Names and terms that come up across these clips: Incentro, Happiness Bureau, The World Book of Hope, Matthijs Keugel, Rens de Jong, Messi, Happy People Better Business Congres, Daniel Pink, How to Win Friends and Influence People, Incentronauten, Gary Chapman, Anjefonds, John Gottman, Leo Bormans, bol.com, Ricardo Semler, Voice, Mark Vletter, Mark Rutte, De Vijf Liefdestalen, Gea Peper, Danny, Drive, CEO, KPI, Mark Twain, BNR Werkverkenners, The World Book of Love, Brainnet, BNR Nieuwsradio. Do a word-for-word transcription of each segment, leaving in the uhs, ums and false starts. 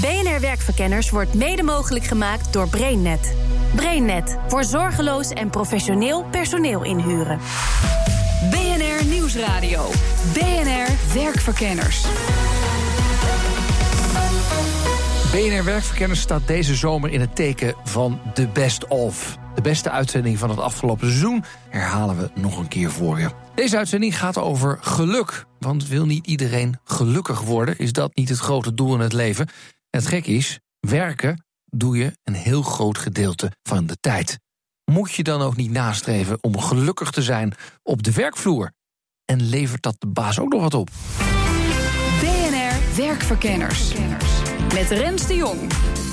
B N R Werkverkenners wordt mede mogelijk gemaakt door Brainnet. Brainnet, voor zorgeloos en professioneel personeel inhuren. B N R Nieuwsradio. B N R Werkverkenners. B N R Werkverkenners staat deze zomer in het teken van de best of. De beste uitzending van het afgelopen seizoen herhalen we nog een keer voor je. Deze uitzending gaat over geluk. Want wil niet iedereen gelukkig worden? Is dat niet het grote doel in het leven? En het gekke is, werken doe je een heel groot gedeelte van de tijd. Moet je dan ook niet nastreven om gelukkig te zijn op de werkvloer? En levert dat de baas ook nog wat op? B N R Werkverkenners. Met Rens de Jong.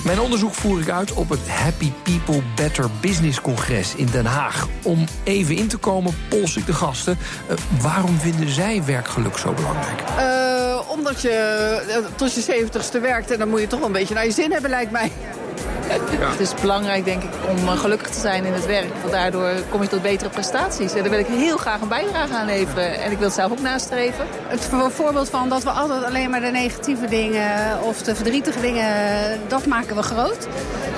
Mijn onderzoek voer ik uit op het Happy People Better Business Congres in Den Haag. Om even in te komen, pols ik de gasten. Uh, waarom vinden zij werkgeluk zo belangrijk? Uh, omdat je tot je zeventigste werkt en dan moet je toch wel een beetje naar je zin hebben, lijkt mij. Ja. Het is belangrijk, denk ik, om gelukkig te zijn in het werk. Want daardoor kom je tot betere prestaties. En daar wil ik heel graag een bijdrage aan leveren. En ik wil het zelf ook nastreven. Het voorbeeld van dat we altijd alleen maar de negatieve dingen of de verdrietige dingen, dat maken we groot.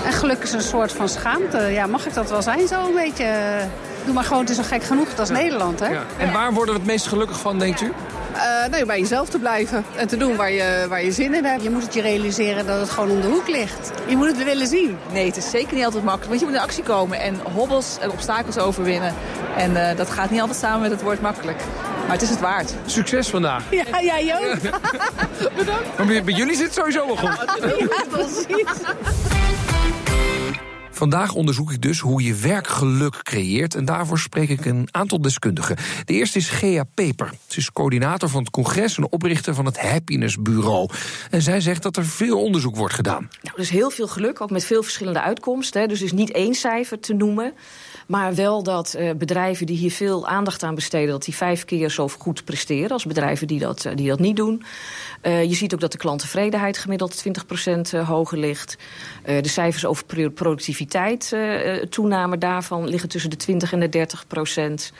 En geluk is een soort van schaamte. Ja, mag ik dat wel zijn zo een beetje? Doe maar gewoon, het is al gek genoeg. Dat is ja. Nederland, hè? Ja. En waar worden we het meest gelukkig van, denkt u? Uh, nou, bij jezelf te blijven en te doen waar je, waar je zin in hebt. Je moet het je realiseren dat het gewoon om de hoek ligt. Je moet het willen zien. Nee, het is zeker niet altijd makkelijk, want je moet in actie komen en hobbels en obstakels overwinnen. En uh, dat gaat niet altijd samen met het woord makkelijk. Maar het is het waard. Succes vandaag. Ja, jij ook. Bedankt. Maar bij jullie zit het sowieso wel goed. Ja, precies. Vandaag onderzoek ik dus hoe je werkgeluk creëert en daarvoor spreek ik een aantal deskundigen. De eerste is Gea Peper. Ze is coördinator van het congres en oprichter van het Happiness Bureau. En zij zegt dat er veel onderzoek wordt gedaan. Nou, dus heel veel geluk, ook met veel verschillende uitkomsten. Hè. Dus is niet één cijfer te noemen, maar wel dat eh, bedrijven die hier veel aandacht aan besteden, dat die vijf keer zo goed presteren als bedrijven die dat, die dat niet doen. Uh, je ziet ook dat de klanttevredenheid gemiddeld twintig procent hoger ligt. Uh, de cijfers over productiviteit. Uh, toename daarvan liggen tussen de twintig en de dertig procent.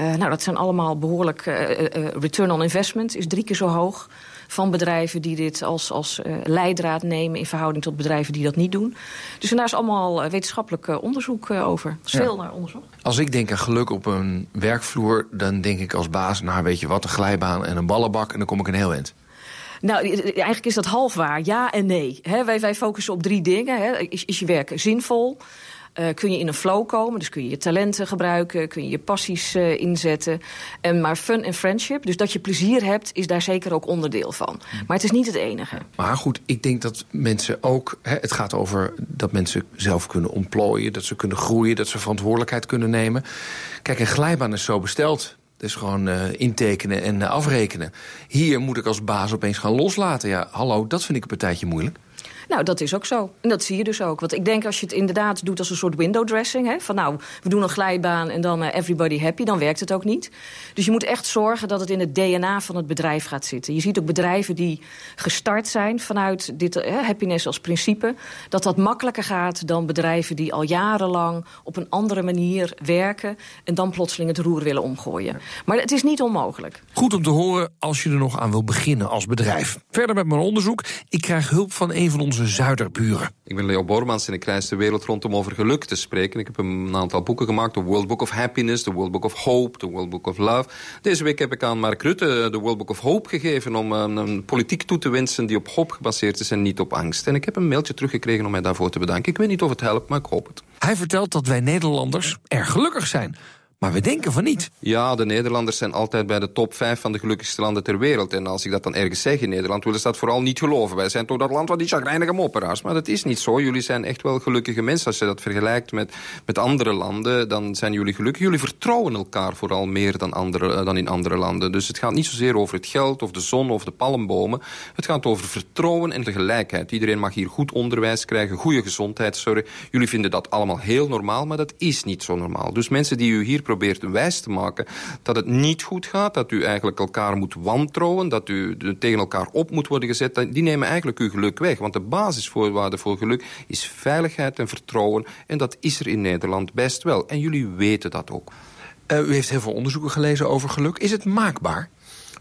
Uh, nou, dat zijn allemaal behoorlijk... Uh, uh, return on investment is drie keer zo hoog van bedrijven die dit als, als uh, leidraad nemen in verhouding tot bedrijven die dat niet doen. Dus en daar is allemaal wetenschappelijk uh, onderzoek uh, over. Dat is veel ja. onderzoek. Als ik denk aan geluk op een werkvloer, dan denk ik als baas, nou weet je wat, een glijbaan en een ballenbak en dan kom ik een heel eind. Nou, eigenlijk is dat half waar. Ja en nee. He, wij, wij focussen op drie dingen. He. Is, is je werk zinvol? Uh, kun je in een flow komen? Dus kun je je talenten gebruiken? Kun je je passies uh, inzetten? En maar fun en friendship, dus dat je plezier hebt, is daar zeker ook onderdeel van. Maar het is niet het enige. Maar goed, ik denk dat mensen ook... Hè, het gaat over dat mensen zelf kunnen ontplooien, dat ze kunnen groeien, dat ze verantwoordelijkheid kunnen nemen. Kijk, een glijbaan is zo besteld. Dus gewoon uh, intekenen en uh, afrekenen. Hier moet ik als baas opeens gaan loslaten. Ja, hallo, dat vind ik een partijtje moeilijk. Nou, dat is ook zo. En dat zie je dus ook. Want ik denk als je het inderdaad doet als een soort window dressing, hè, van nou, we doen een glijbaan en dan uh, everybody happy, dan werkt het ook niet. Dus je moet echt zorgen dat het in het D N A van het bedrijf gaat zitten. Je ziet ook bedrijven die gestart zijn vanuit dit uh, happiness als principe, dat dat makkelijker gaat dan bedrijven die al jarenlang op een andere manier werken en dan plotseling het roer willen omgooien. Maar het is niet onmogelijk. Goed om te horen als je er nog aan wil beginnen als bedrijf. Verder met mijn onderzoek. Ik krijg hulp van een van onze zuiderburen. Ik ben Leo Bormans en ik reis de wereld rond om over geluk te spreken. Ik heb een aantal boeken gemaakt. The World Book of Happiness, The World Book of Hope, The World Book of Love. Deze week heb ik aan Mark Rutte The World Book of Hope gegeven om een, een politiek toe te wensen die op hoop gebaseerd is en niet op angst. En ik heb een mailtje teruggekregen om mij daarvoor te bedanken. Ik weet niet of het helpt, maar ik hoop het. Hij vertelt dat wij Nederlanders erg gelukkig zijn. Maar we denken van niet. Ja, de Nederlanders zijn altijd bij de top vijf van de gelukkigste landen ter wereld. En als ik dat dan ergens zeg in Nederland, willen ze dat vooral niet geloven. Wij zijn toch dat land van die chagrijnige mopperaars. Maar dat is niet zo. Jullie zijn echt wel gelukkige mensen. Als je dat vergelijkt met, met andere landen, dan zijn jullie gelukkig. Jullie vertrouwen elkaar vooral meer dan, andere, dan in andere landen. Dus het gaat niet zozeer over het geld of de zon of de palmbomen. Het gaat over vertrouwen en de gelijkheid. Iedereen mag hier goed onderwijs krijgen, goede gezondheidszorg. Jullie vinden dat allemaal heel normaal, maar dat is niet zo normaal. Dus mensen die u hier probeert wijs te maken dat het niet goed gaat, dat u eigenlijk elkaar moet wantrouwen, dat u tegen elkaar op moet worden gezet, die nemen eigenlijk uw geluk weg. Want de basisvoorwaarde voor geluk is veiligheid en vertrouwen. En dat is er in Nederland best wel. En jullie weten dat ook. Uh, u heeft heel veel onderzoeken gelezen over geluk. Is het maakbaar?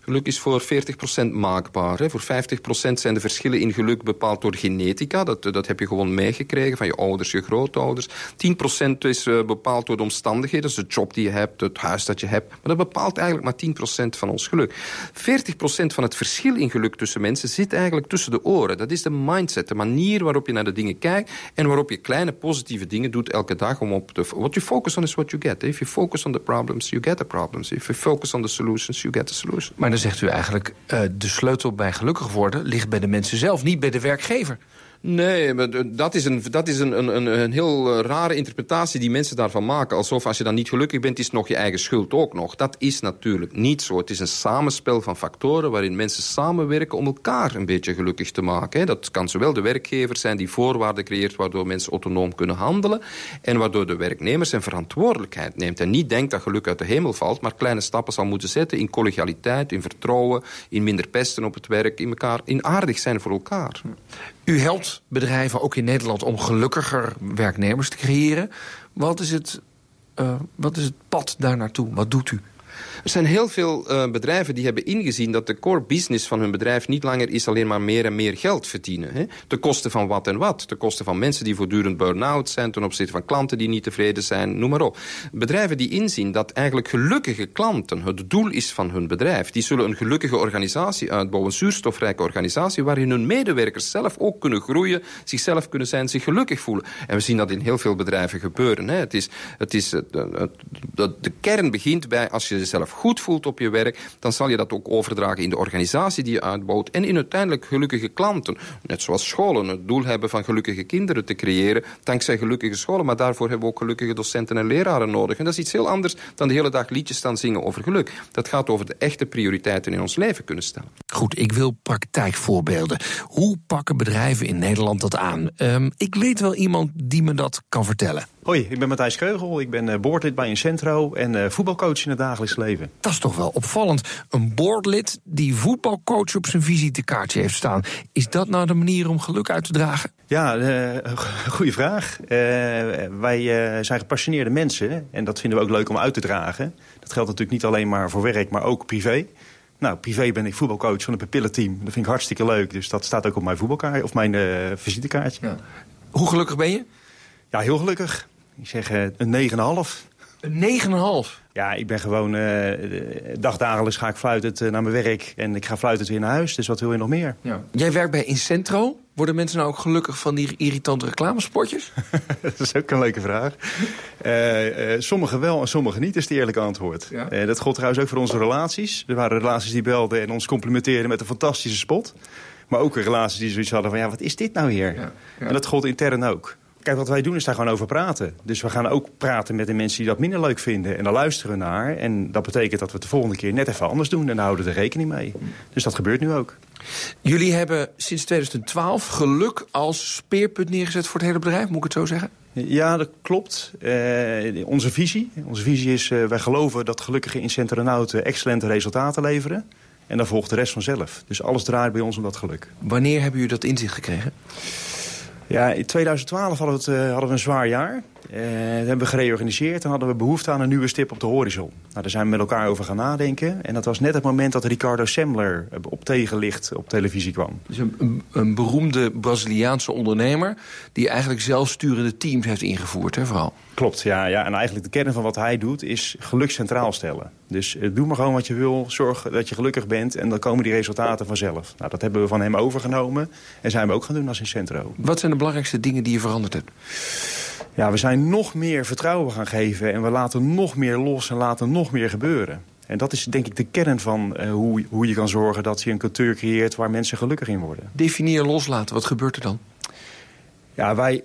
Geluk is voor veertig procent maakbaar. Hè. Voor vijftig procent zijn de verschillen in geluk bepaald door genetica. Dat, dat heb je gewoon meegekregen van je ouders, je grootouders. tien procent is uh, bepaald door de omstandigheden. Dus de job die je hebt, het huis dat je hebt. Maar dat bepaalt eigenlijk maar tien procent van ons geluk. veertig procent van het verschil in geluk tussen mensen zit eigenlijk tussen de oren. Dat is de mindset, de manier waarop je naar de dingen kijkt en waarop je kleine positieve dingen doet elke dag om op te... What you focus on is what you get. If you focus on the problems, you get the problems. If you focus on the solutions, you get the solutions. Maar dan zegt u eigenlijk, uh, de sleutel bij gelukkig worden ligt bij de mensen zelf, niet bij de werkgever. Nee, maar dat is, een, dat is een, een, een heel rare interpretatie die mensen daarvan maken. Alsof als je dan niet gelukkig bent, is het nog je eigen schuld ook nog. Dat is natuurlijk niet zo. Het is een samenspel van factoren waarin mensen samenwerken om elkaar een beetje gelukkig te maken. Dat kan zowel de werkgever zijn die voorwaarden creëert waardoor mensen autonoom kunnen handelen en waardoor de werknemer zijn verantwoordelijkheid neemt en niet denkt dat geluk uit de hemel valt, maar kleine stappen zal moeten zetten in collegialiteit, in vertrouwen, in minder pesten op het werk, in elkaar, in aardig zijn voor elkaar. U helpt bedrijven ook in Nederland om gelukkiger werknemers te creëren. Wat is het, uh, wat is het pad daar naartoe? Wat doet u? Er zijn heel veel uh, bedrijven die hebben ingezien dat de core business van hun bedrijf niet langer is alleen maar meer en meer geld verdienen. Hè? Ten koste van wat en wat. Ten koste van mensen die voortdurend burn-out zijn, ten opzichte van klanten die niet tevreden zijn, noem maar op. Bedrijven die inzien dat eigenlijk gelukkige klanten het doel is van hun bedrijf. Die zullen een gelukkige organisatie uitbouwen, een zuurstofrijke organisatie, waarin hun medewerkers zelf ook kunnen groeien, zichzelf kunnen zijn, zich gelukkig voelen. En we zien dat in heel veel bedrijven gebeuren. Hè? Het is, het is, het, het, het, het, de kern begint bij, als je jezelf goed voelt op je werk, dan zal je dat ook overdragen in de organisatie die je uitbouwt en in uiteindelijk gelukkige klanten. Net zoals scholen het doel hebben van gelukkige kinderen te creëren, dankzij gelukkige scholen, maar daarvoor hebben we ook gelukkige docenten en leraren nodig. En dat is iets heel anders dan de hele dag liedjes staan zingen over geluk. Dat gaat over de echte prioriteiten in ons leven kunnen stellen. Goed, ik wil praktijkvoorbeelden. Hoe pakken bedrijven in Nederland dat aan? Um, ik weet wel iemand die me dat kan vertellen. Hoi, ik ben Matthijs Keugel, ik ben boardlid bij Incentro en uh, voetbalcoach in het dagelijks leven. Dat is toch wel opvallend. Een boardlid die voetbalcoach op zijn visitekaartje heeft staan. Is dat nou de manier om geluk uit te dragen? Ja, uh, goede vraag. Uh, wij uh, zijn gepassioneerde mensen en dat vinden we ook leuk om uit te dragen. Dat geldt natuurlijk niet alleen maar voor werk, maar ook privé. Nou, privé ben ik voetbalcoach van het pupillenteam. Dat vind ik hartstikke leuk, dus dat staat ook op mijn voetbalkaartje of mijn uh, visitekaartje. Ja. Hoe gelukkig ben je? Ja, heel gelukkig. Ik zeg een negen komma vijf. Een negen komma vijf? Ja, ik ben gewoon... Uh, dagdagelijks ga ik fluitend naar mijn werk en ik ga fluitend weer naar huis. Dus wat wil je nog meer? Ja. Jij werkt bij Incentro. Worden mensen nou ook gelukkig van die irritante reclamespotjes? Dat is ook een leuke vraag. Uh, uh, sommigen wel en sommigen niet, is het eerlijke antwoord. Ja. Uh, dat gold trouwens ook voor onze relaties. Er waren relaties die belden en ons complimenteerden met een fantastische spot. Maar ook relaties die zoiets hadden van, ja, wat is dit nou hier? Ja. Ja. En dat gold intern ook. Kijk, wat wij doen is daar gewoon over praten. Dus we gaan ook praten met de mensen die dat minder leuk vinden. En daar luisteren we naar. En dat betekent dat we het de volgende keer net even anders doen. En daar houden we er rekening mee. Dus dat gebeurt nu ook. Jullie hebben sinds twintig twaalf geluk als speerpunt neergezet voor het hele bedrijf. Moet ik het zo zeggen? Ja, dat klopt. Uh, onze visie. Onze visie is, uh, wij geloven dat gelukkige Incentronauten excellente resultaten leveren. En dan volgt de rest vanzelf. Dus alles draait bij ons om dat geluk. Wanneer hebben jullie dat inzicht gekregen? Ja, in twintig twaalf hadden we, het, uh, hadden we een zwaar jaar. Uh, dat hebben we gereorganiseerd en hadden we behoefte aan een nieuwe stip op de horizon. Nou, daar zijn we met elkaar over gaan nadenken. En dat was net het moment dat Ricardo Semler op tegenlicht op televisie kwam. Dus een, een beroemde Braziliaanse ondernemer die eigenlijk zelfsturende teams heeft ingevoerd, hè, vooral? Klopt, ja, ja. En eigenlijk de kern van wat hij doet is geluk centraal stellen. Dus uh, doe maar gewoon wat je wil, zorg dat je gelukkig bent en dan komen die resultaten vanzelf. Nou, dat hebben we van hem overgenomen en zijn we ook gaan doen als Incentro. Wat zijn de belangrijkste dingen die je veranderd hebt? ja, we zijn nog meer vertrouwen gaan geven en we laten nog meer los en laten nog meer gebeuren. En dat is denk ik de kern van uh, hoe, hoe je kan zorgen dat je een cultuur creëert waar mensen gelukkig in worden. Definieer loslaten, wat gebeurt er dan? Ja, wij,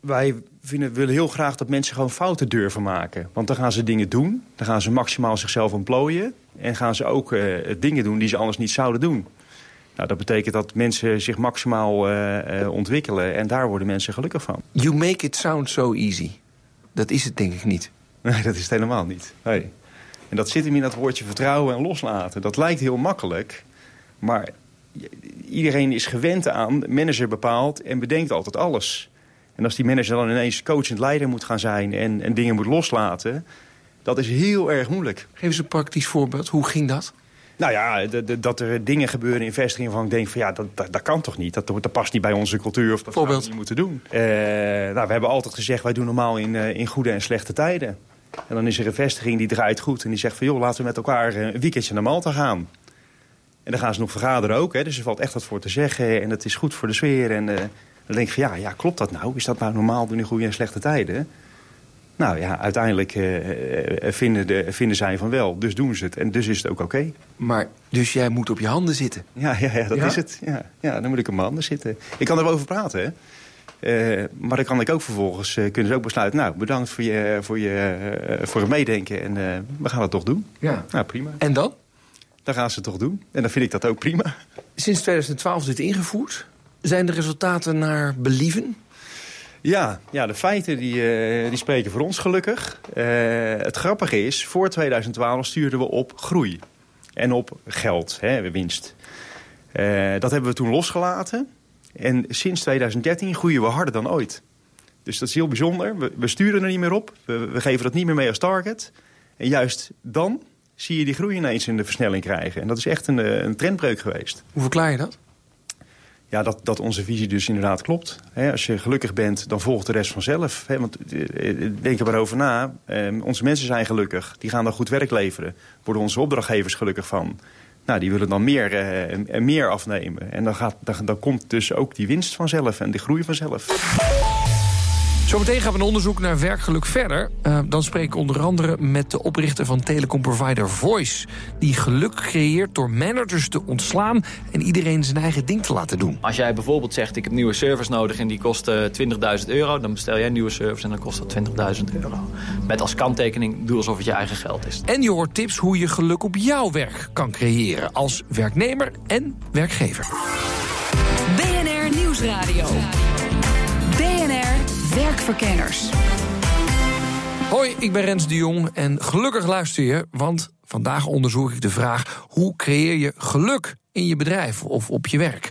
wij vinden, willen heel graag dat mensen gewoon fouten durven maken. Want dan gaan ze dingen doen, dan gaan ze maximaal zichzelf ontplooien en gaan ze ook uh, dingen doen die ze anders niet zouden doen. Nou, dat betekent dat mensen zich maximaal uh, uh, ontwikkelen en daar worden mensen gelukkig van. You make it sound so easy. Dat is het denk ik niet. Nee, dat is het helemaal niet. Nee. En dat zit hem in dat woordje vertrouwen en loslaten. Dat lijkt heel makkelijk, maar iedereen is gewend aan, manager bepaalt en bedenkt altijd alles. En als die manager dan ineens coachend leider moet gaan zijn en, en dingen moet loslaten, dat is heel erg moeilijk. Geef eens een praktisch voorbeeld. Hoe ging dat? Nou ja, de, de, dat er dingen gebeuren in vestigingen waarvan ik denk van ja, dat, dat, dat kan toch niet? Dat, dat past niet bij onze cultuur of dat gaan we niet moeten doen. Uh, nou, we hebben altijd gezegd, wij doen normaal in, uh, in goede en slechte tijden. En dan is er een vestiging die draait goed en die zegt van joh, laten we met elkaar een weekendje naar Malta gaan. En dan gaan ze nog vergaderen ook, hè, dus er valt echt wat voor te zeggen en dat is goed voor de sfeer. En uh, dan denk ik van ja, ja, klopt dat nou? Is dat nou normaal doen in goede en slechte tijden? Nou ja, uiteindelijk uh, vinden, de, vinden zij van wel. Dus doen ze het. En dus is het ook oké. Okay. Maar dus jij moet op je handen zitten? Ja, ja, ja dat ja? is het. Ja, ja, dan moet ik op mijn handen zitten. Ik kan erover praten, hè. Uh, maar dan kan ik ook vervolgens uh, kunnen ze ook besluiten. Nou, bedankt voor, je, voor, je, uh, voor het meedenken. En uh, we gaan het toch doen. Ja. Nou, prima. En dan? Dan gaan ze het toch doen. En dan vind ik dat ook prima. Sinds twintig twaalf is dit ingevoerd. Zijn de resultaten naar believen? Ja, ja, de feiten die, uh, die spreken voor ons gelukkig. Uh, het grappige is, voor twintig twaalf stuurden we op groei. En op geld, hè, winst. Uh, dat hebben we toen losgelaten. En sinds twintig dertien groeien we harder dan ooit. Dus dat is heel bijzonder. We, we sturen er niet meer op. We, we geven dat niet meer mee als target. En juist dan zie je die groei ineens in de versnelling krijgen. En dat is echt een, een trendbreuk geweest. Hoe verklaar je dat? Ja, dat, dat onze visie dus inderdaad klopt. He, als je gelukkig bent, dan volgt de rest vanzelf. He, want denk er maar over na. Eh, onze mensen zijn gelukkig. Die gaan dan goed werk leveren. Worden onze opdrachtgevers gelukkig van. Nou, die willen dan meer, eh, meer afnemen. En dan, gaat, dan, dan komt dus ook die winst vanzelf en die groei vanzelf. Zometeen gaan we een onderzoek naar werkgeluk verder. Uh, dan spreek ik onder andere met de oprichter van telecomprovider Voice, die geluk creëert door managers te ontslaan en iedereen zijn eigen ding te laten doen. Als jij bijvoorbeeld zegt, ik heb nieuwe service nodig en die kost uh, twintigduizend euro... dan bestel jij een nieuwe service en dan kost dat twintigduizend euro. Met als kanttekening, doe alsof het je eigen geld is. En je hoort tips hoe je geluk op jouw werk kan creëren, als werknemer en werkgever. B N R Nieuwsradio. B N R Werkverkenners. Hoi, ik ben Rens de Jong en gelukkig luister je, want vandaag onderzoek ik de vraag: hoe creëer je geluk in je bedrijf of op je werk?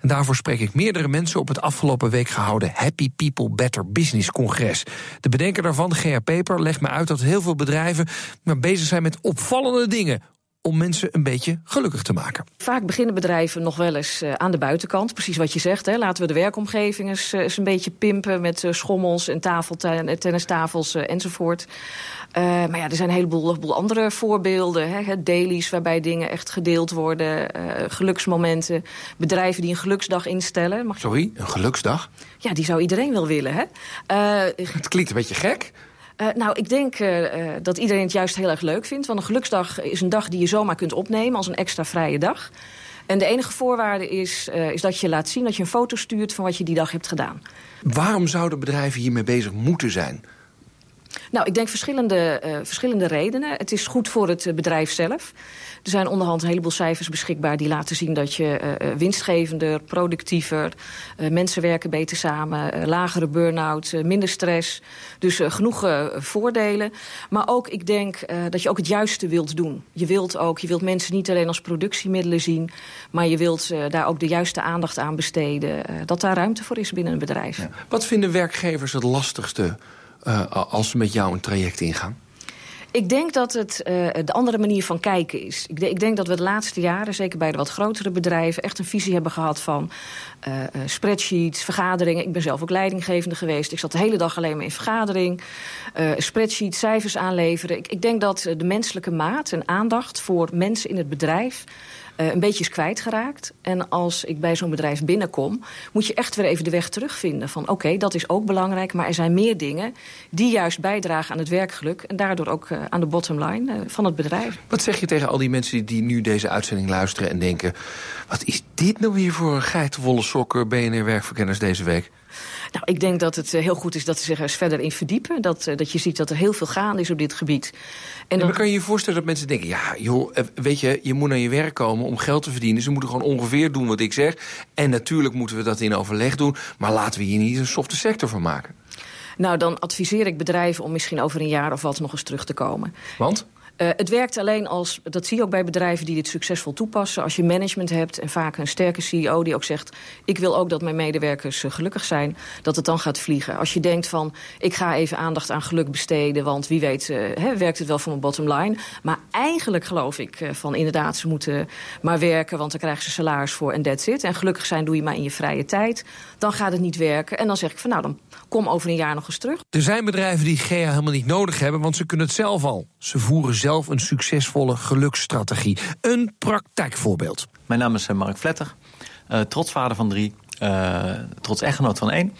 En daarvoor spreek ik meerdere mensen op het afgelopen week gehouden Happy People Better Business Congres. De bedenker daarvan, Gea Peper, legt me uit dat heel veel bedrijven maar bezig zijn met opvallende dingen om mensen een beetje gelukkig te maken. Vaak beginnen bedrijven nog wel eens uh, aan de buitenkant. Precies wat je zegt, hè. Laten we de werkomgeving eens, uh, eens een beetje pimpen met uh, schommels en tafelten- tennistafels uh, enzovoort. Uh, maar ja, er zijn een heleboel, heleboel andere voorbeelden. Hè. Dailies waarbij dingen echt gedeeld worden. Uh, geluksmomenten. Bedrijven die een geluksdag instellen. Mag je... Sorry, een geluksdag? Ja, die zou iedereen wel willen, hè? Uh, Het klinkt een beetje gek. Uh, nou, ik denk uh, uh, dat iedereen het juist heel erg leuk vindt. Want een geluksdag is een dag die je zomaar kunt opnemen als een extra vrije dag. En de enige voorwaarde is, uh, is dat je laat zien, dat je een foto stuurt van wat je die dag hebt gedaan. Waarom zouden bedrijven hiermee bezig moeten zijn? Nou, ik denk verschillende, uh, verschillende redenen. Het is goed voor het bedrijf zelf. Er zijn onderhand een heleboel cijfers beschikbaar die laten zien dat je uh, winstgevender, productiever, uh, mensen werken beter samen, uh, lagere burn-out, uh, minder stress. Dus uh, genoeg uh, voordelen. Maar ook, ik denk uh, dat je ook het juiste wilt doen. Je wilt ook, je wilt mensen niet alleen als productiemiddelen zien, maar je wilt uh, daar ook de juiste aandacht aan besteden. Uh, dat daar ruimte voor is binnen een bedrijf. Ja. Wat vinden werkgevers het lastigste Uh, als ze met jou een traject ingaan? Ik denk dat het uh, de andere manier van kijken is. Ik, de, ik denk dat we de laatste jaren, zeker bij de wat grotere bedrijven, echt een visie hebben gehad van uh, spreadsheets, vergaderingen. Ik ben zelf ook leidinggevende geweest. Ik zat de hele dag alleen maar in vergadering. Uh, spreadsheets, cijfers aanleveren. Ik, ik denk dat de menselijke maat en aandacht voor mensen in het bedrijf uh, een beetje is kwijtgeraakt. En als ik bij zo'n bedrijf binnenkom, moet je echt weer even de weg terugvinden. Van oké, okay, dat is ook belangrijk, maar er zijn meer dingen die juist bijdragen aan het werkgeluk. En daardoor ook uh, aan de bottom line uh, van het bedrijf. Wat zeg je tegen al die mensen die nu deze uitzending luisteren en denken, wat is dit nou weer voor geitenwolle sokken B N R Werkverkenners deze week? Nou, ik denk dat het heel goed is dat ze zich er eens verder in verdiepen. Dat, dat je ziet dat er heel veel gaande is op dit gebied. En dan ja, maar kan je je voorstellen dat mensen denken, ja, joh, weet je, je moet naar je werk komen om geld te verdienen. Ze moeten gewoon ongeveer doen wat ik zeg. En natuurlijk moeten we dat in overleg doen. Maar laten we hier niet een softe sector van maken. Nou, dan adviseer ik bedrijven om misschien over een jaar of wat nog eens terug te komen. Want? Uh, het werkt alleen als, dat zie je ook bij bedrijven die dit succesvol toepassen, als je management hebt en vaak een sterke C E O die ook zegt, ik wil ook dat mijn medewerkers uh, gelukkig zijn, dat het dan gaat vliegen. Als je denkt van, ik ga even aandacht aan geluk besteden, want wie weet uh, hè, werkt het wel voor mijn bottom line. Maar eigenlijk geloof ik uh, van inderdaad, ze moeten maar werken, want dan krijgen ze salaris voor en that's it. En gelukkig zijn doe je maar in je vrije tijd. Dan gaat het niet werken. En dan zeg ik van, nou, dan kom over een jaar nog eens terug. Er zijn bedrijven die Gea helemaal niet nodig hebben, want ze kunnen het zelf al. Ze voeren zelf een succesvolle geluksstrategie. Een praktijkvoorbeeld. Mijn naam is Mark Vletter, uh, trots vader van drie, uh, trots echtgenoot van één.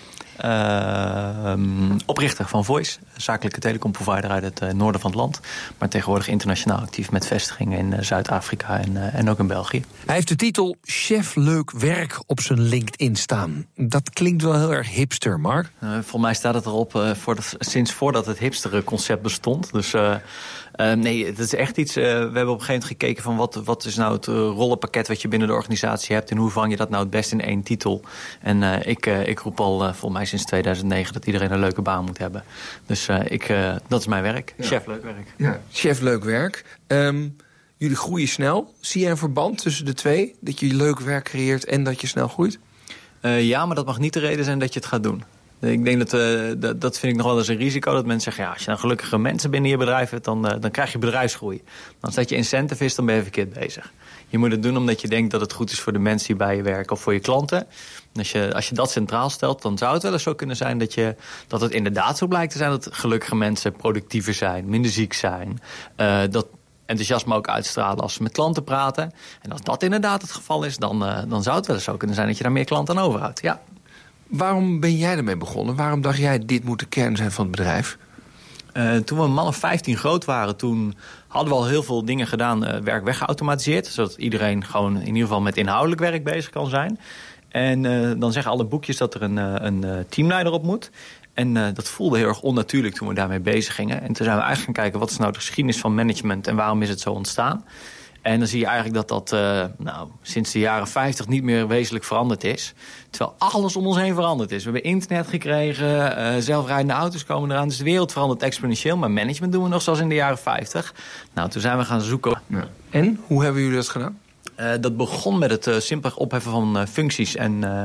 Uh, um, oprichter van Voice, zakelijke telecomprovider uit het uh, noorden van het land. Maar tegenwoordig internationaal actief met vestigingen in uh, Zuid-Afrika en, uh, en ook in België. Hij heeft de titel Chef Leuk Werk op zijn LinkedIn staan. Dat klinkt wel heel erg hipster, Mark. Uh, volgens mij staat het erop uh, voor dat, sinds voordat het hipster concept bestond. Dus uh, uh, nee, dat is echt iets. Uh, we hebben op een gegeven moment gekeken van wat, wat is nou het uh, rollenpakket wat je binnen de organisatie hebt en hoe vang je dat nou het best in één titel. En uh, ik, uh, ik roep al uh, volgens mij sinds tweeduizend negen dat iedereen een leuke baan moet hebben. Dus uh, ik, uh, dat is mijn werk. Ja. Chef leuk werk. Ja. Chef leuk werk. Um, jullie groeien snel. Zie je een verband tussen de twee? Dat je leuk werk creëert en dat je snel groeit? Uh, ja, maar dat mag niet de reden zijn dat je het gaat doen. Ik denk dat, uh, dat, dat vind ik nog wel eens een risico. Dat mensen zeggen, ja, als je nou gelukkige mensen binnen je bedrijf hebt, dan, uh, dan krijg je bedrijfsgroei. Als dat je incentive is, dan ben je verkeerd bezig. Je moet het doen omdat je denkt dat het goed is voor de mensen die bij je werken of voor je klanten. Als je, als je dat centraal stelt, dan zou het wel eens zo kunnen zijn dat, je, dat het inderdaad zo blijkt te zijn dat gelukkige mensen productiever zijn, minder ziek zijn. Uh, dat enthousiasme ook uitstralen als ze met klanten praten. En als dat inderdaad het geval is, dan, uh, dan zou het wel eens zo kunnen zijn dat je daar meer klanten aan overhoudt. Ja. Waarom ben jij ermee begonnen? Waarom dacht jij, dit moet de kern zijn van het bedrijf? Uh, toen we een man of vijftien groot waren, toen hadden we al heel veel dingen gedaan, uh, werk weggeautomatiseerd. Zodat iedereen gewoon in ieder geval met inhoudelijk werk bezig kan zijn. En uh, dan zeggen alle boekjes dat er een, uh, een uh, teamleider op moet. En uh, dat voelde heel erg onnatuurlijk toen we daarmee bezig gingen. En toen zijn we eigenlijk gaan kijken, wat is nou de geschiedenis van management en waarom is het zo ontstaan? En dan zie je eigenlijk dat dat uh, nou, sinds de jaren vijftig niet meer wezenlijk veranderd is. Terwijl alles om ons heen veranderd is. We hebben internet gekregen, uh, zelfrijdende auto's komen eraan. Dus de wereld verandert exponentieel, maar management doen we nog zoals in de jaren vijftig. Nou, toen zijn we gaan zoeken. Ja. En, hoe hebben jullie dat gedaan? Uh, dat begon met het uh, simpelweg opheffen van uh, functies en, uh,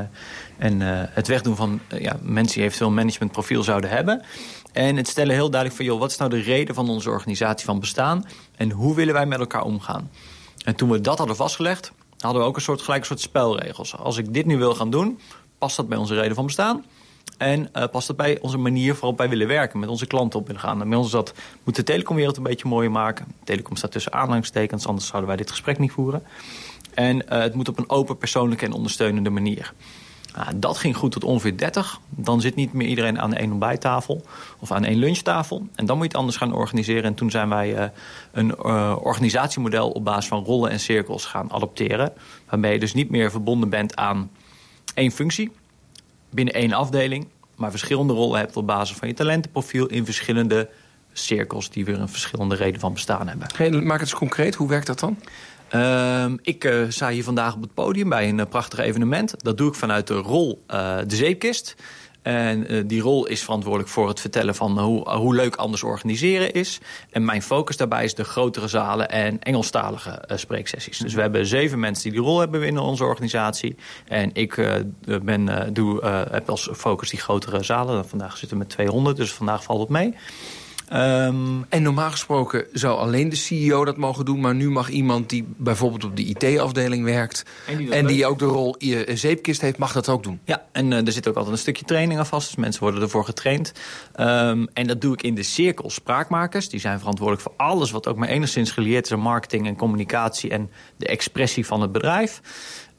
en uh, het wegdoen van uh, ja, mensen die eventueel een managementprofiel zouden hebben. En het stellen heel duidelijk van, joh, wat is nou de reden van onze organisatie van bestaan en hoe willen wij met elkaar omgaan? En toen we dat hadden vastgelegd, hadden we ook een soort, gelijk een soort spelregels. Als ik dit nu wil gaan doen, past dat bij onze reden van bestaan? En uh, past dat bij onze manier waarop wij willen werken, met onze klanten op willen gaan? En met ons dat moet de telecomwereld een beetje mooier maken. Telecom staat tussen aanhalingstekens, anders zouden wij dit gesprek niet voeren. En uh, het moet op een open, persoonlijke en ondersteunende manier. Uh, dat ging goed tot ongeveer dertig. Dan zit niet meer iedereen aan één ontbijttafel of aan één lunchtafel. En dan moet je het anders gaan organiseren. En toen zijn wij uh, een uh, organisatiemodel op basis van rollen en cirkels gaan adopteren. Waarmee je dus niet meer verbonden bent aan één functie binnen één afdeling, maar verschillende rollen hebt op basis van je talentenprofiel in verschillende cirkels die weer een verschillende reden van bestaan hebben. Hey, maak het eens concreet. Hoe werkt dat dan? Uh, ik uh, sta hier vandaag op het podium bij een uh, prachtig evenement. Dat doe ik vanuit de rol uh, de zeepkist. En uh, die rol is verantwoordelijk voor het vertellen van hoe, uh, hoe leuk anders organiseren is. En mijn focus daarbij is de grotere zalen en Engelstalige uh, spreeksessies. Dus we hebben zeven mensen die die rol hebben binnen onze organisatie. En ik uh, ben, uh, doe, uh, heb als focus die grotere zalen. Vandaag zitten we met tweehonderd, dus vandaag valt het mee. Um, en normaal gesproken zou alleen de C E O dat mogen doen, maar nu mag iemand die bijvoorbeeld op de I T-afdeling werkt en die, en die ook de rol uh, zeepkist heeft, mag dat ook doen. Ja, en uh, er zit ook altijd een stukje training aan vast, dus mensen worden ervoor getraind. Um, en dat doe ik in de cirkel spraakmakers. Die zijn verantwoordelijk voor alles wat ook maar enigszins geleerd is aan marketing en communicatie en de expressie van het bedrijf.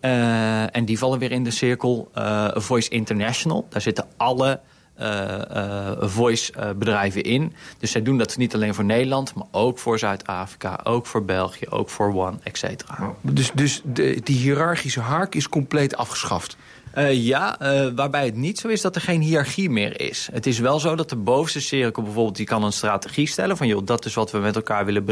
Uh, en die vallen weer in de cirkel uh, Voice International. Daar zitten alle Uh, uh, Voice-bedrijven uh, in. Dus zij doen dat niet alleen voor Nederland, maar ook voor Zuid-Afrika, ook voor België, ook voor One, et cetera. Oh. Dus, dus de, die hiërarchische haak is compleet afgeschaft? Uh, ja, uh, waarbij het niet zo is dat er geen hiërarchie meer is. Het is wel zo dat de bovenste cirkel bijvoorbeeld, die kan een strategie stellen van joh, dat is wat we met elkaar willen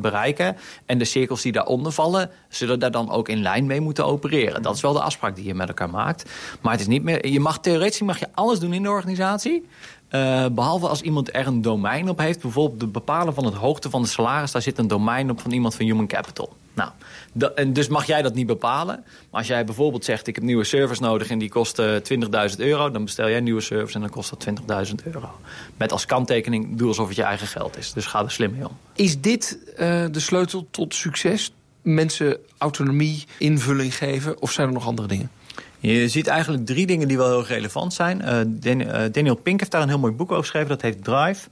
bereiken. En de cirkels die daaronder vallen, zullen daar dan ook in lijn mee moeten opereren. Dat is wel de afspraak die je met elkaar maakt. Maar het is niet meer, je mag theoretisch mag je alles doen in de organisatie. Uh, behalve als iemand er een domein op heeft. Bijvoorbeeld het bepalen van het hoogte van de salaris. Daar zit een domein op van iemand van Human Capital. Nou, da- en dus mag jij dat niet bepalen. Maar als jij bijvoorbeeld zegt, ik heb nieuwe servers nodig en die kost uh, twintigduizend euro. Dan bestel jij nieuwe servers en dan kost dat twintigduizend euro. Met als kanttekening, doe alsof het je eigen geld is. Dus ga er slim mee om. Is dit uh, de sleutel tot succes? Mensen autonomie, invulling geven? Of zijn er nog andere dingen? Je ziet eigenlijk drie dingen die wel heel relevant zijn. Uh, Daniel Pink heeft daar een heel mooi boek over geschreven. Dat heet Drive.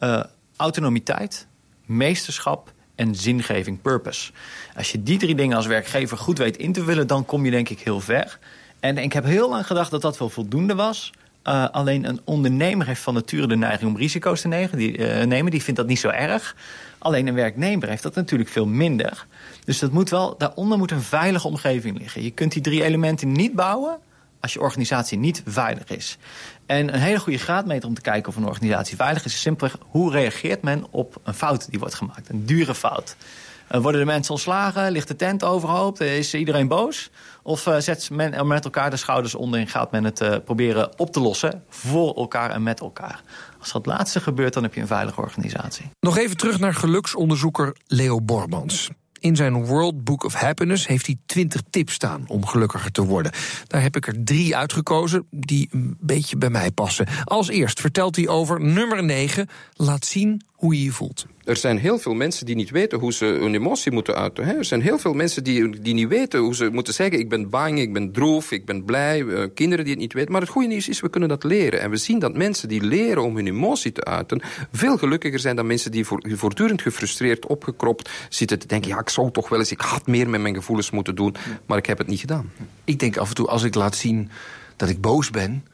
Uh, autonomiteit, meesterschap en zingeving, purpose. Als je die drie dingen als werkgever goed weet in te vullen, dan kom je denk ik heel ver. En ik heb heel lang gedacht dat dat wel voldoende was. Uh, alleen een ondernemer heeft van nature de neiging om risico's te nemen. Die, uh, nemen. Die vindt dat niet zo erg. Alleen een werknemer heeft dat natuurlijk veel minder. Dus dat moet wel, daaronder moet een veilige omgeving liggen. Je kunt die drie elementen niet bouwen als je organisatie niet veilig is. En een hele goede graadmeter om te kijken of een organisatie veilig is, is simpelweg hoe reageert men op een fout die wordt gemaakt. Een dure fout. Uh, worden de mensen ontslagen? Ligt de tent overhoop? Is iedereen boos? Of uh, zet men er met elkaar de schouders onder en gaat men het uh, proberen op te lossen voor elkaar en met elkaar? Als dat laatste gebeurt, dan heb je een veilige organisatie. Nog even terug naar geluksonderzoeker Leo Bormans. In zijn World Book of Happiness heeft hij twintig tips staan om gelukkiger te worden. Daar heb ik er drie uitgekozen die een beetje bij mij passen. Als eerst vertelt hij over nummer negen. Laat zien hoe je je voelt. Er zijn heel veel mensen die niet weten hoe ze hun emotie moeten uiten. Hè? Er zijn heel veel mensen die, die niet weten hoe ze moeten zeggen, ik ben bang, ik ben droef, ik ben blij. Uh, kinderen die het niet weten. Maar het goede nieuws is, we kunnen dat leren. En we zien dat mensen die leren om hun emotie te uiten veel gelukkiger zijn dan mensen die voortdurend gefrustreerd, opgekropt zitten te denken, ja, ik zou toch wel eens, ik had meer met mijn gevoelens moeten doen, maar ik heb het niet gedaan. Ik denk af en toe, als ik laat zien dat ik boos ben,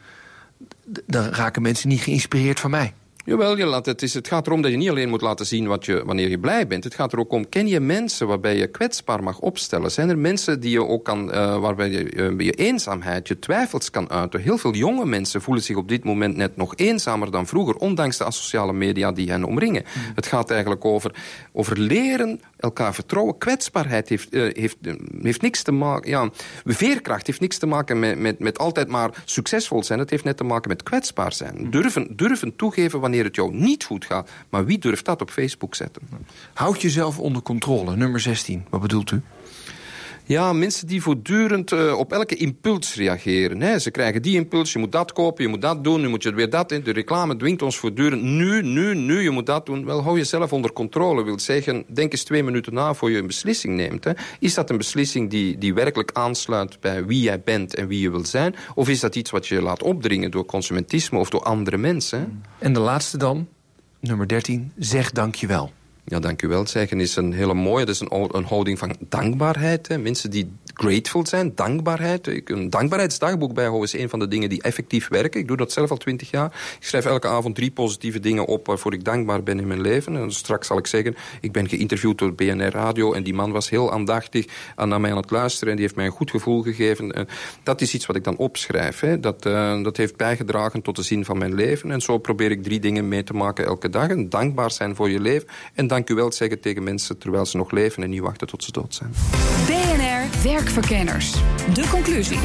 dan raken mensen niet geïnspireerd van mij. Jawel, je laat, het, is, het gaat erom dat je niet alleen moet laten zien wat je, wanneer je blij bent. Het gaat er ook om, ken je mensen waarbij je kwetsbaar mag opstellen? Zijn er mensen die je ook kan, uh, waarbij je uh, je eenzaamheid, je twijfels kan uiten? Heel veel jonge mensen voelen zich op dit moment net nog eenzamer dan vroeger, ondanks de asociale media die hen omringen. Mm. Het gaat eigenlijk over, over leren, elkaar vertrouwen. Kwetsbaarheid heeft, uh, heeft, uh, heeft niks te maken... Ja, veerkracht heeft niks te maken met, met, met altijd maar succesvol zijn. Het heeft net te maken met kwetsbaar zijn. Mm. Durven, durven toegeven wanneer wanneer het jou niet goed gaat. Maar wie durft dat op Facebook zetten? Houd jezelf onder controle. Nummer zestien. Wat bedoelt u? Ja, mensen die voortdurend uh, op elke impuls reageren. Hè. Ze krijgen die impuls, je moet dat kopen, je moet dat doen, nu moet je weer dat in. De reclame dwingt ons voortdurend, nu, nu, nu, je moet dat doen. Wel, hou jezelf onder controle. Wil zeggen, denk eens twee minuten na voor je een beslissing neemt. Hè. Is dat een beslissing die, die werkelijk aansluit bij wie jij bent en wie je wil zijn? Of is dat iets wat je laat opdringen door consumentisme of door andere mensen? Hè? En de laatste dan, nummer dertien, zeg dankjewel. Ja, dank u wel. Zeggen is een hele mooie. Dat is een, een houding van dankbaarheid. Hè. Mensen die grateful zijn, dankbaarheid. Een dankbaarheidsdagboek bijhouden is een van de dingen die effectief werken. Ik doe dat zelf al twintig jaar. Ik schrijf elke avond drie positieve dingen op waarvoor ik dankbaar ben in mijn leven. En straks zal ik zeggen, ik ben geïnterviewd door B N R Radio en die man was heel aandachtig naar mij aan het luisteren en die heeft mij een goed gevoel gegeven. Dat is iets wat ik dan opschrijf. Hè. Dat, uh, dat heeft bijgedragen tot de zin van mijn leven. En zo probeer ik drie dingen mee te maken elke dag. En dankbaar zijn voor je leven en dank u wel zeggen tegen mensen terwijl ze nog leven en niet wachten tot ze dood zijn. B N R Werkverkenners. De conclusie.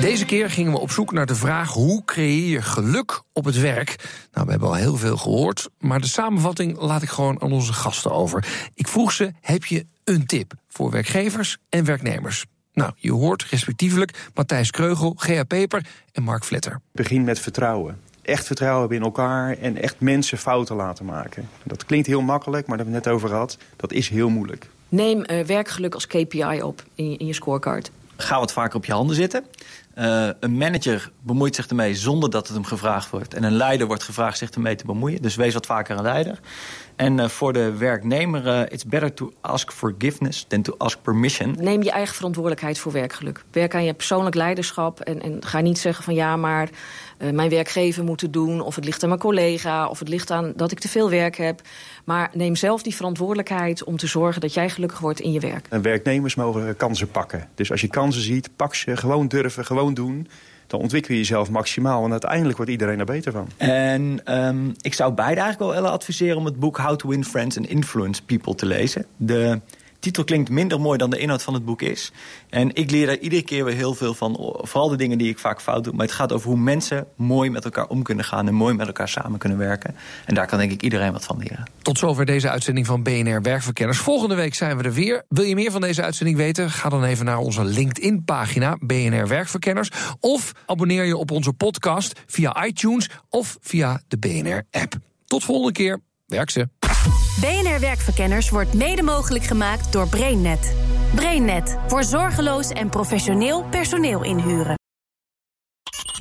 Deze keer gingen we op zoek naar de vraag hoe creëer je geluk op het werk? Nou, we hebben al heel veel gehoord, maar de samenvatting laat ik gewoon aan onze gasten over. Ik vroeg ze, heb je een tip voor werkgevers en werknemers? Nou, je hoort respectievelijk Matthijs Keugel, Gea Peper en Mark Vletter. Begin met vertrouwen. echt vertrouwen hebben in elkaar en echt mensen fouten laten maken. Dat klinkt heel makkelijk, maar daar hebben we het net over gehad. Dat is heel moeilijk. Neem uh, werkgeluk als K P I op in je, in je scorecard. Ga wat vaker op je handen zitten. Uh, een manager bemoeit zich ermee zonder dat het hem gevraagd wordt. En een leider wordt gevraagd zich ermee te bemoeien. Dus wees wat vaker een leider. En uh, voor de werknemer, uh, it's better to ask forgiveness than to ask permission. Neem je eigen verantwoordelijkheid voor werkgeluk. Werk aan je persoonlijk leiderschap. En, en ga niet zeggen van ja, maar uh, mijn werkgever moet het doen. Of het ligt aan mijn collega. Of het ligt aan dat ik te veel werk heb. Maar neem zelf die verantwoordelijkheid om te zorgen dat jij gelukkig wordt in je werk. En werknemers mogen kansen pakken. Dus als je kansen ziet, pak ze, gewoon durven, gewoon doen, dan ontwikkel je jezelf maximaal en uiteindelijk wordt iedereen er beter van. En um, ik zou beide eigenlijk wel adviseren om het boek How to Win Friends and Influence People te lezen. De titel klinkt minder mooi dan de inhoud van het boek is. En ik leer daar iedere keer weer heel veel van, vooral de dingen die ik vaak fout doe. Maar het gaat over hoe mensen mooi met elkaar om kunnen gaan en mooi met elkaar samen kunnen werken. En daar kan denk ik iedereen wat van leren. Tot zover deze uitzending van B N R Werkverkenners. Volgende week zijn we er weer. Wil je meer van deze uitzending weten? Ga dan even naar onze LinkedIn-pagina B N R Werkverkenners. Of abonneer je op onze podcast via iTunes of via de B N R-app. Tot volgende keer. Werk ze. B N R Werkverkenners wordt mede mogelijk gemaakt door Brainnet. Brainnet, voor zorgeloos en professioneel personeel inhuren.